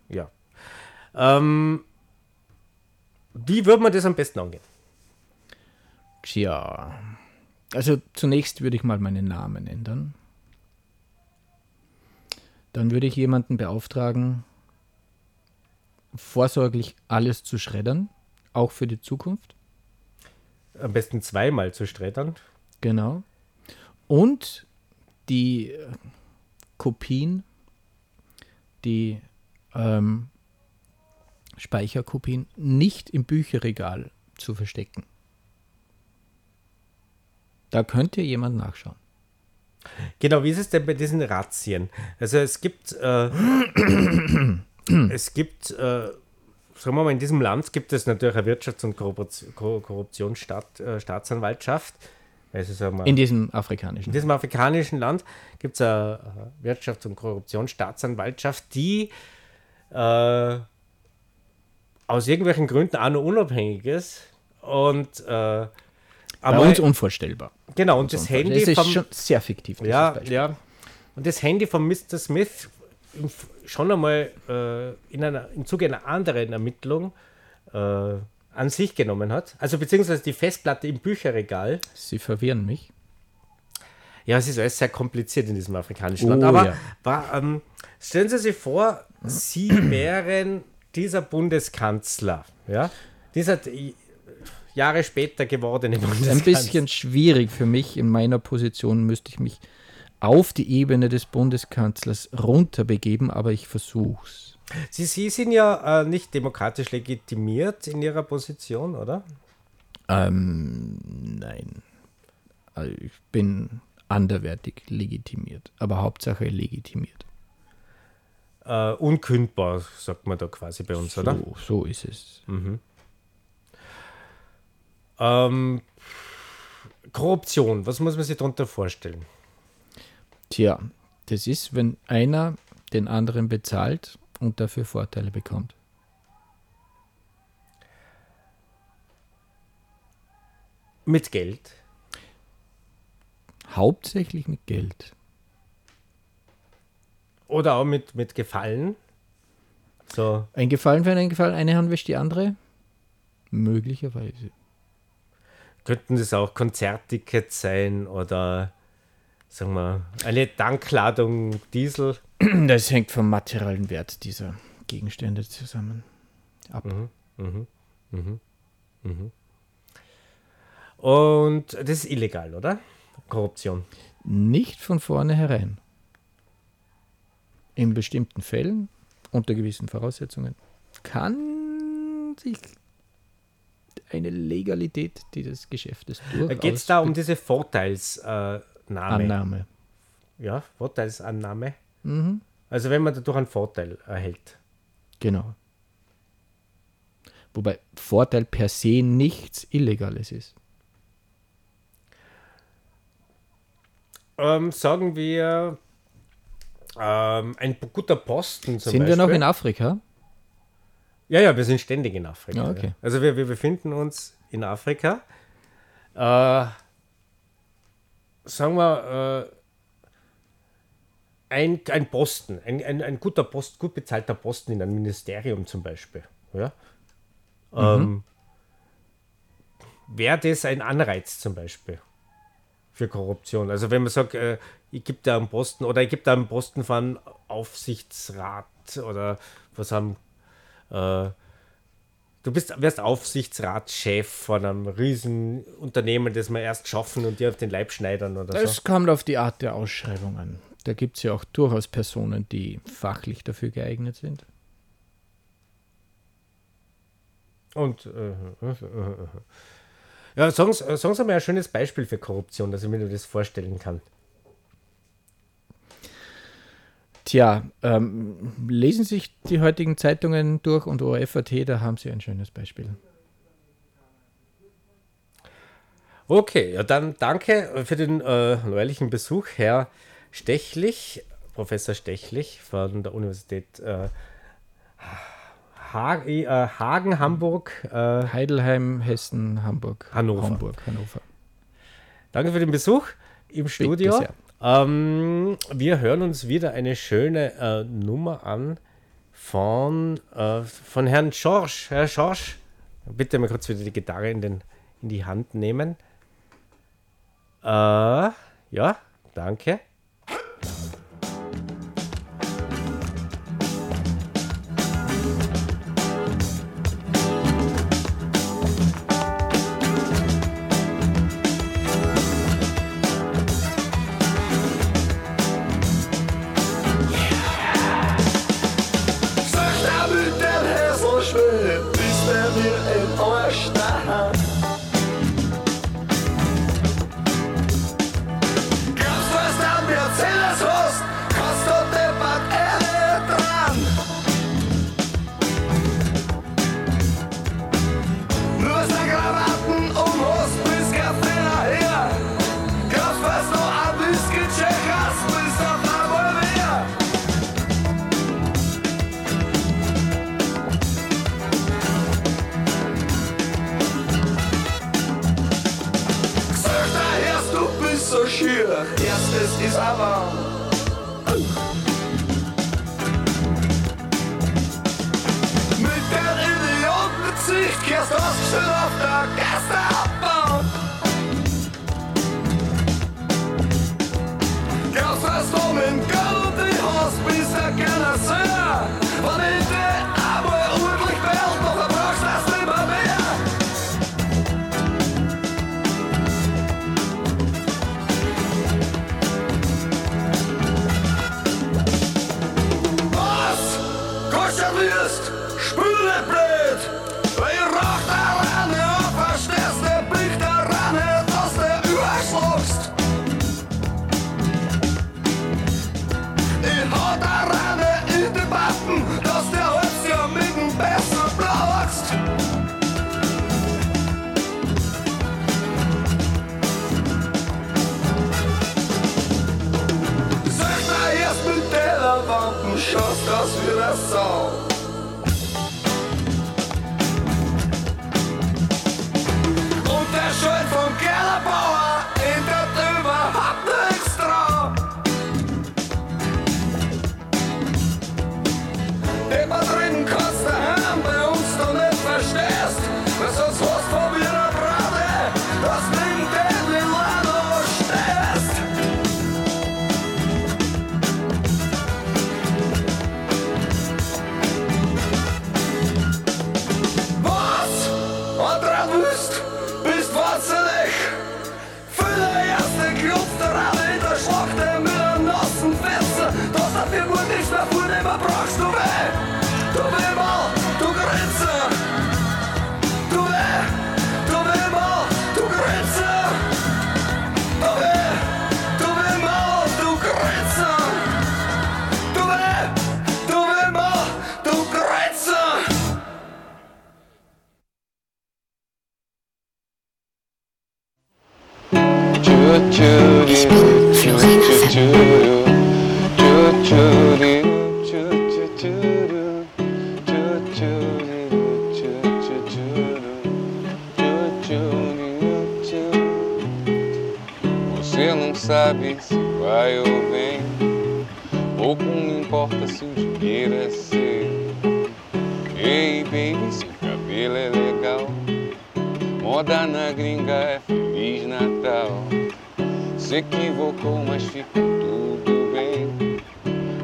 Ja. Wie würde man das am besten angehen? Tja, also zunächst würde ich mal meinen Namen ändern. Dann würde ich jemanden beauftragen, vorsorglich alles zu schreddern, auch für die Zukunft. Am besten zweimal zu schreddern. Genau. Und die Kopien, die Speicherkopien nicht im Bücherregal zu verstecken. Da könnte jemand nachschauen. Genau, wie ist es denn bei diesen Razzien? Also es gibt sagen wir mal, in diesem Land gibt es natürlich eine Wirtschafts- und Korruptionsstaatsanwaltschaft. In diesem afrikanischen Land gibt es eine Wirtschafts- und Korruptionsstaatsanwaltschaft, die aus irgendwelchen Gründen auch nur unabhängig ist und bei uns unvorstellbar. Genau, und das Handy ist schon sehr fiktiv. Ja. Und das Handy von Mr. Smith schon einmal im Zuge einer anderen Ermittlung an sich genommen hat. Also beziehungsweise die Festplatte im Bücherregal. Sie verwirren mich. Ja, es ist alles sehr kompliziert in diesem afrikanischen Land. Aber ja. Stellen Sie sich vor, Sie wären dieser Bundeskanzler. Ja? Dieser Jahre später gewordene Bundeskanzler. Ein bisschen schwierig für mich. In meiner Position müsste ich mich auf die Ebene des Bundeskanzlers runterbegeben, aber ich versuch's. Sie sind ja nicht demokratisch legitimiert in Ihrer Position, oder? Nein. Also ich bin anderweitig legitimiert, aber Hauptsache legitimiert. Unkündbar, sagt man da quasi bei uns, so, oder? So ist es. Mhm. Korruption, was muss man sich darunter vorstellen? Tja, das ist, wenn einer den anderen bezahlt und dafür Vorteile bekommt. Mit Geld? Hauptsächlich mit Geld. Oder auch mit Gefallen? So. Ein Gefallen für einen Gefallen, eine Hand wäscht die andere? Möglicherweise. Könnten das auch Konzerttickets sein oder, sagen wir, eine Tankladung Diesel? Das hängt vom materiellen Wert dieser Gegenstände zusammen ab. Und das ist illegal, oder? Korruption? Nicht von vornherein. In bestimmten Fällen, unter gewissen Voraussetzungen, kann sich eine Legalität dieses Geschäftes durchaus. Geht es da um diese Vorteilsannahme? Ja, Vorteilsannahme. Mhm. Also wenn man dadurch einen Vorteil erhält. Genau. Wobei Vorteil per se nichts Illegales ist. Sagen wir, ein guter Posten zum Beispiel. Sind wir noch in Afrika? Ja, wir sind ständig in Afrika. Ja, okay. Ja. Also wir befinden uns in Afrika. Sagen wir, ein Posten, ein guter Posten, gut bezahlter Posten in einem Ministerium zum Beispiel. Ja? Wäre das ein Anreiz zum Beispiel für Korruption? Also wenn man sagt, ich gebe da einen Posten oder ich gebe da einen Posten von Aufsichtsrat oder was haben Du wärst Aufsichtsratschef von einem riesen Unternehmen, das wir erst schaffen und die auf den Leib schneidern oder so. Es kommt auf die Art der Ausschreibung an. Da gibt es ja auch durchaus Personen, die fachlich dafür geeignet sind. Und ja, sagen Sie mal ein schönes Beispiel für Korruption, dass ich mir das vorstellen kann. Tja, lesen Sie sich die heutigen Zeitungen durch und ORF.at, da haben Sie ein schönes Beispiel. Okay, ja dann danke für den neuerlichen Besuch, Herr Stechlich, Professor Stechlich von der Universität Hagen, Hamburg. Heidelheim, Hessen, Hamburg. Hannover. Danke für den Besuch im Studio. Bitte sehr. Wir hören uns wieder eine schöne Nummer an von Herrn Schorsch. Herr Schorsch, bitte mal kurz wieder die Gitarre in die Hand nehmen. Ja, danke.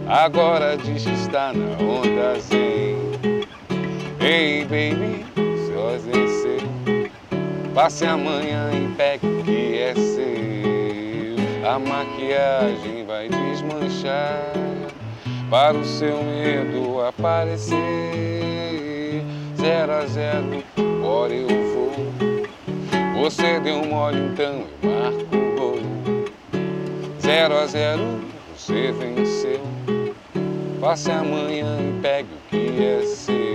Agora diz que está na onda zen. Ei, baby, passe amanhã em pé que é seu. A maquiagem vai desmanchar para o seu medo aparecer. 0-0, agora eu vou. Você deu mole, então eu marco o gol. 0-0, você venceu. Passe amanhã e pegue o que é seu.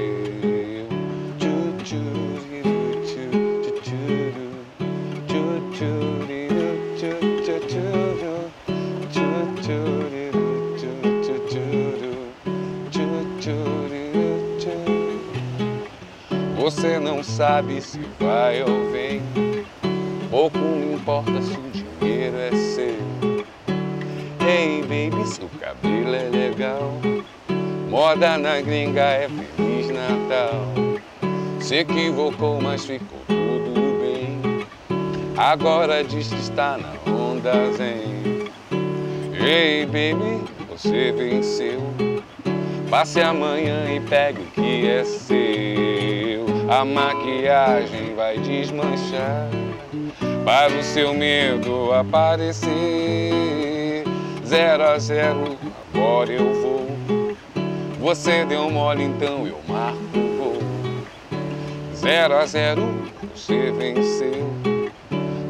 Você não sabe se vai ou vem. Pouco me importa se o dinheiro é seu. Hey baby, seu cabelo é legal. Moda na gringa é Feliz Natal. Se equivocou, mas ficou tudo bem. Agora diz que está na onda zen. Hey baby, você venceu. Passe amanhã e pegue o que é seu. A maquiagem vai desmanchar para o seu medo aparecer. 0-0, agora eu vou. Você deu mole, então eu marco o gol. 0-0, você venceu.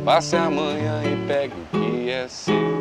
Passe amanhã e pegue o que é seu.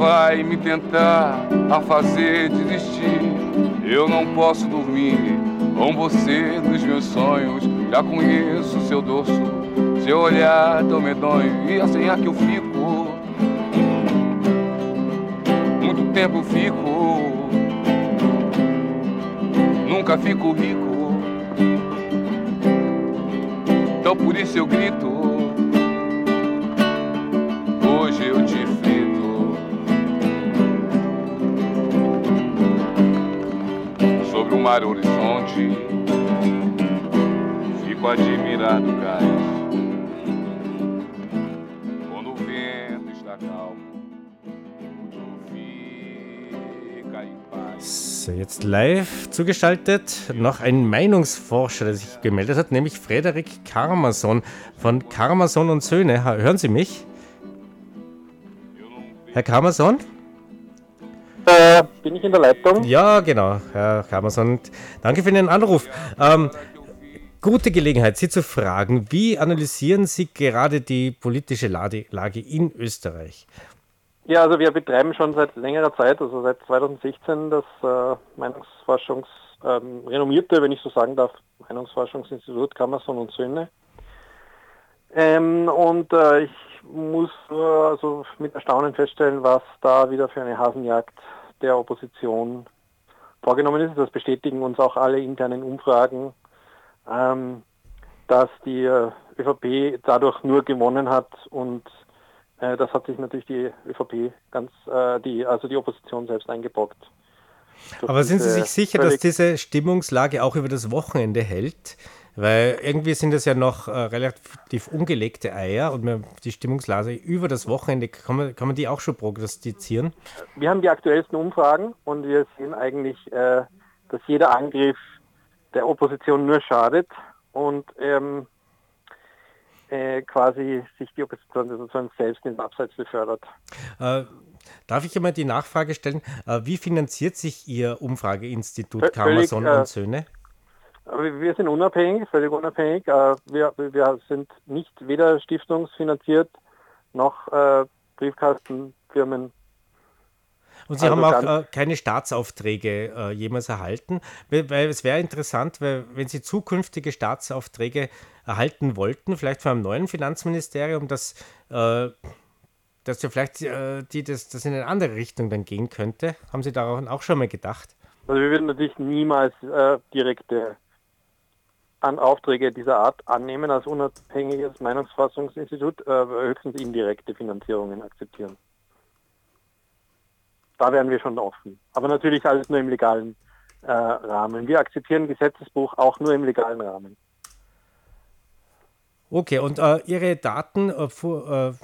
Vai me tentar a fazer desistir. Eu não posso dormir com você dos meus sonhos. Já conheço seu dorso, seu olhar tão medonho. E assim é que eu fico. Muito tempo eu fico. Nunca fico rico. Então por isso eu grito. Hoje eu te fico. Sobre o mar horizonte, fico admirado, cais. Quando o vento está calmo, tudo fica em paz. So, jetzt live zugeschaltet noch ein Meinungsforscher, der sich gemeldet hat, nämlich Frederick Karmasin von Karmasin und Söhne. Hören Sie mich? Herr Karmasin? Bin ich in der Leitung? Ja, genau, Herr Karmasin. Danke für den Anruf. Gute Gelegenheit, Sie zu fragen, wie analysieren Sie gerade die politische Lage in Österreich? Ja, also wir betreiben schon seit längerer Zeit, also seit 2016, das renommierte, wenn ich so sagen darf, Meinungsforschungsinstitut Karmasin und Söhne. Ich muss nur also mit Erstaunen feststellen, was da wieder für eine Hasenjagd der Opposition vorgenommen ist. Das bestätigen uns auch alle internen Umfragen, dass die ÖVP dadurch nur gewonnen hat, und das hat sich natürlich die ÖVP die Opposition selbst eingebrockt. Aber sind Sie sich sicher, dass diese Stimmungslage auch über das Wochenende hält? Weil irgendwie sind das ja noch relativ ungelegte Eier, und die Stimmungslage über das Wochenende, kann man die auch schon prognostizieren? Wir haben die aktuellsten Umfragen, und wir sehen eigentlich, dass jeder Angriff der Opposition nur schadet und quasi sich die Opposition selbst ins Abseits befördert. Darf ich einmal die Nachfrage stellen, wie finanziert sich Ihr Umfrageinstitut Karmasin und Söhne? Wir sind unabhängig, völlig unabhängig. Wir sind weder stiftungsfinanziert noch Briefkastenfirmen. Und Sie haben auch keine Staatsaufträge jemals erhalten, weil es wäre interessant, weil wenn Sie zukünftige Staatsaufträge erhalten wollten, vielleicht von einem neuen Finanzministerium, dass ja vielleicht das in eine andere Richtung dann gehen könnte, haben Sie daran auch schon mal gedacht? Also wir würden natürlich niemals direkte an Aufträge dieser Art annehmen als unabhängiges Meinungsfassungsinstitut, höchstens indirekte Finanzierungen akzeptieren. Da wären wir schon offen. Aber natürlich alles nur im legalen Rahmen. Wir akzeptieren Gesetzesbruch auch nur im legalen Rahmen. Okay, und Ihre Daten,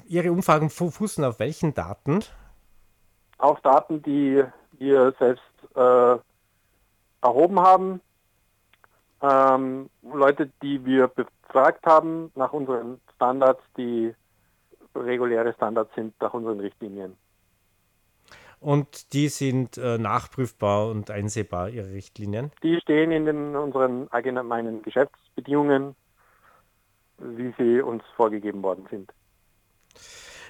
Ihre Umfragen fußen auf welchen Daten? Auf Daten, die wir selbst erhoben haben. Leute, die wir befragt haben nach unseren Standards, die reguläre Standards sind, nach unseren Richtlinien. Und die sind nachprüfbar und einsehbar, Ihre Richtlinien? Die stehen in unseren allgemeinen Geschäftsbedingungen, wie sie uns vorgegeben worden sind.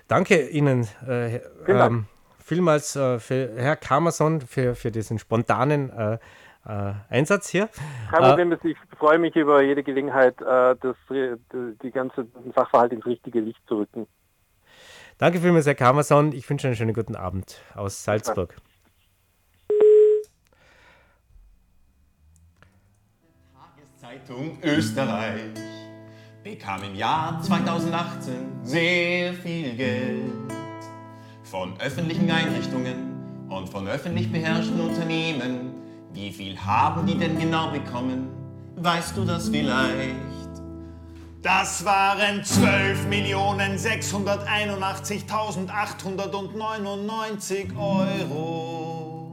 Danke Ihnen vielmals, Herr Karmasin, für diesen spontanen Einsatz hier. Kein Problem, ich freue mich über jede Gelegenheit, die ganze Sachverhalt ins richtige Licht zu rücken. Danke vielmals, Herr Karmasin. Ich wünsche einen schönen guten Abend aus Salzburg. Tageszeitung Österreich bekam im Jahr 2018 sehr viel Geld von öffentlichen Einrichtungen und von öffentlich beherrschten Unternehmen. Wie viel haben die denn genau bekommen? Weißt du das vielleicht? Das waren 12.681.899 Euro.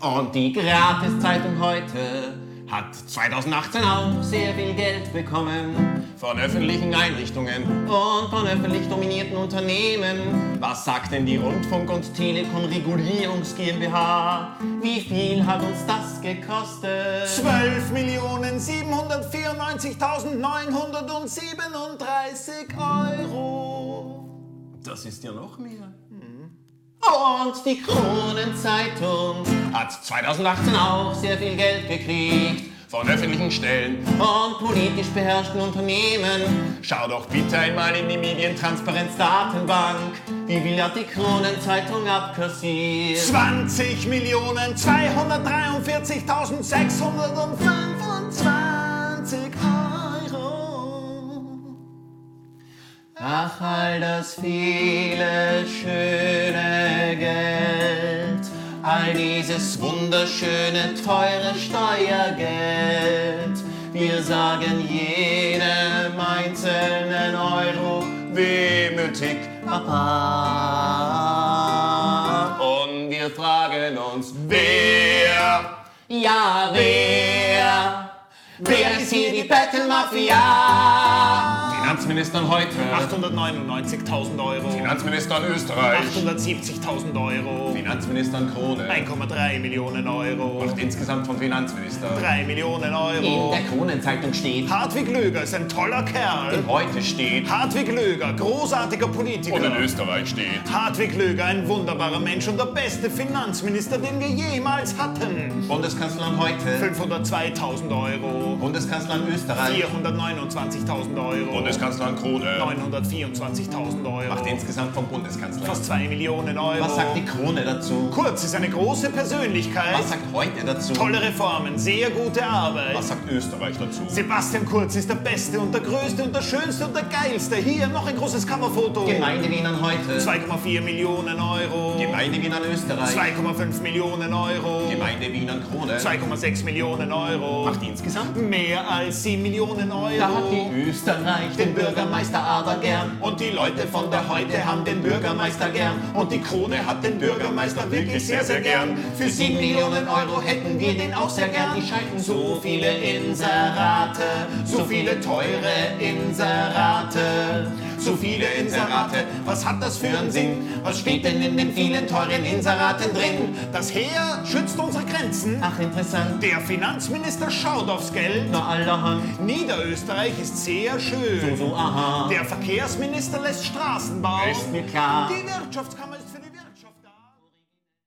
Und die Gratiszeitung heute hat 2018 auch sehr viel Geld bekommen. Von öffentlichen Einrichtungen und von öffentlich dominierten Unternehmen. Was sagt denn die Rundfunk- und Telekom-Regulierungs-GmbH? Wie viel hat uns das gekostet? 12.794.937 Euro. Das ist ja noch mehr. Und die Kronenzeitung hat 2018 auch sehr viel Geld gekriegt von öffentlichen Stellen und politisch beherrschten Unternehmen. Schau doch bitte einmal in die Medientransparenz-Datenbank. Wie viel hat die Kronenzeitung abkassiert? 20.243.625 Euro. Ach, all das viele schöne Geld, all dieses wunderschöne, teure Steuergeld. Wir sagen jedem einzelnen Euro wehmütig Papa. Und wir fragen uns, wer? Ja, wer? Wer ist hier die Bettelmafia? Finanzministern heute 899.000 Euro. Finanzministern Österreich 870.000 Euro. Finanzministern Krone 1,3 Millionen Euro. Macht insgesamt vom Finanzminister 3 Millionen Euro. In der Kronenzeitung steht: Hartwig Löger ist ein toller Kerl. In heute steht: Hartwig Löger, großartiger Politiker. Und in Österreich steht: Hartwig Löger, ein wunderbarer Mensch und der beste Finanzminister, den wir jemals hatten. Bundeskanzlerin heute 502.000 Euro. Bundeskanzlerin Österreich 429.000 Euro. Bundeskanzlerin Krone 924.000 Euro. Macht insgesamt vom Bundeskanzler fast 2 Millionen Euro. Was sagt die Krone dazu? Kurz ist eine große Persönlichkeit. Was sagt heute dazu? Tolle Reformen, sehr gute Arbeit. Was sagt Österreich dazu? Sebastian Kurz ist der Beste und der Größte und der Schönste und der Geilste. Hier noch ein großes Coverfoto. Gemeinde Wien an heute 2,4 Millionen Euro. Gemeinde Wien an Österreich 2,5 Millionen Euro. Gemeinde Wien an Krone 2,6 Millionen Euro. Macht insgesamt mehr als 7 Millionen Euro. Da hat die Österreich den Bürgermeister aber gern. Und die Leute von der Heute haben den Bürgermeister gern. Und die Krone hat den Bürgermeister wirklich sehr, sehr gern. Für 7 Millionen Euro hätten wir den auch sehr gern. Die schalten so viele Inserate, so viele teure Inserate, zu viele Inserate. Was hat das für einen Sinn? Was steht denn in den vielen teuren Inseraten drin? Das Heer schützt unsere Grenzen. Ach, interessant. Der Finanzminister schaut aufs Geld. Na, allerhand. Niederösterreich ist sehr schön. So, aha. Der Verkehrsminister lässt Straßen bauen. Ist mir klar. Die Wirtschaftskammer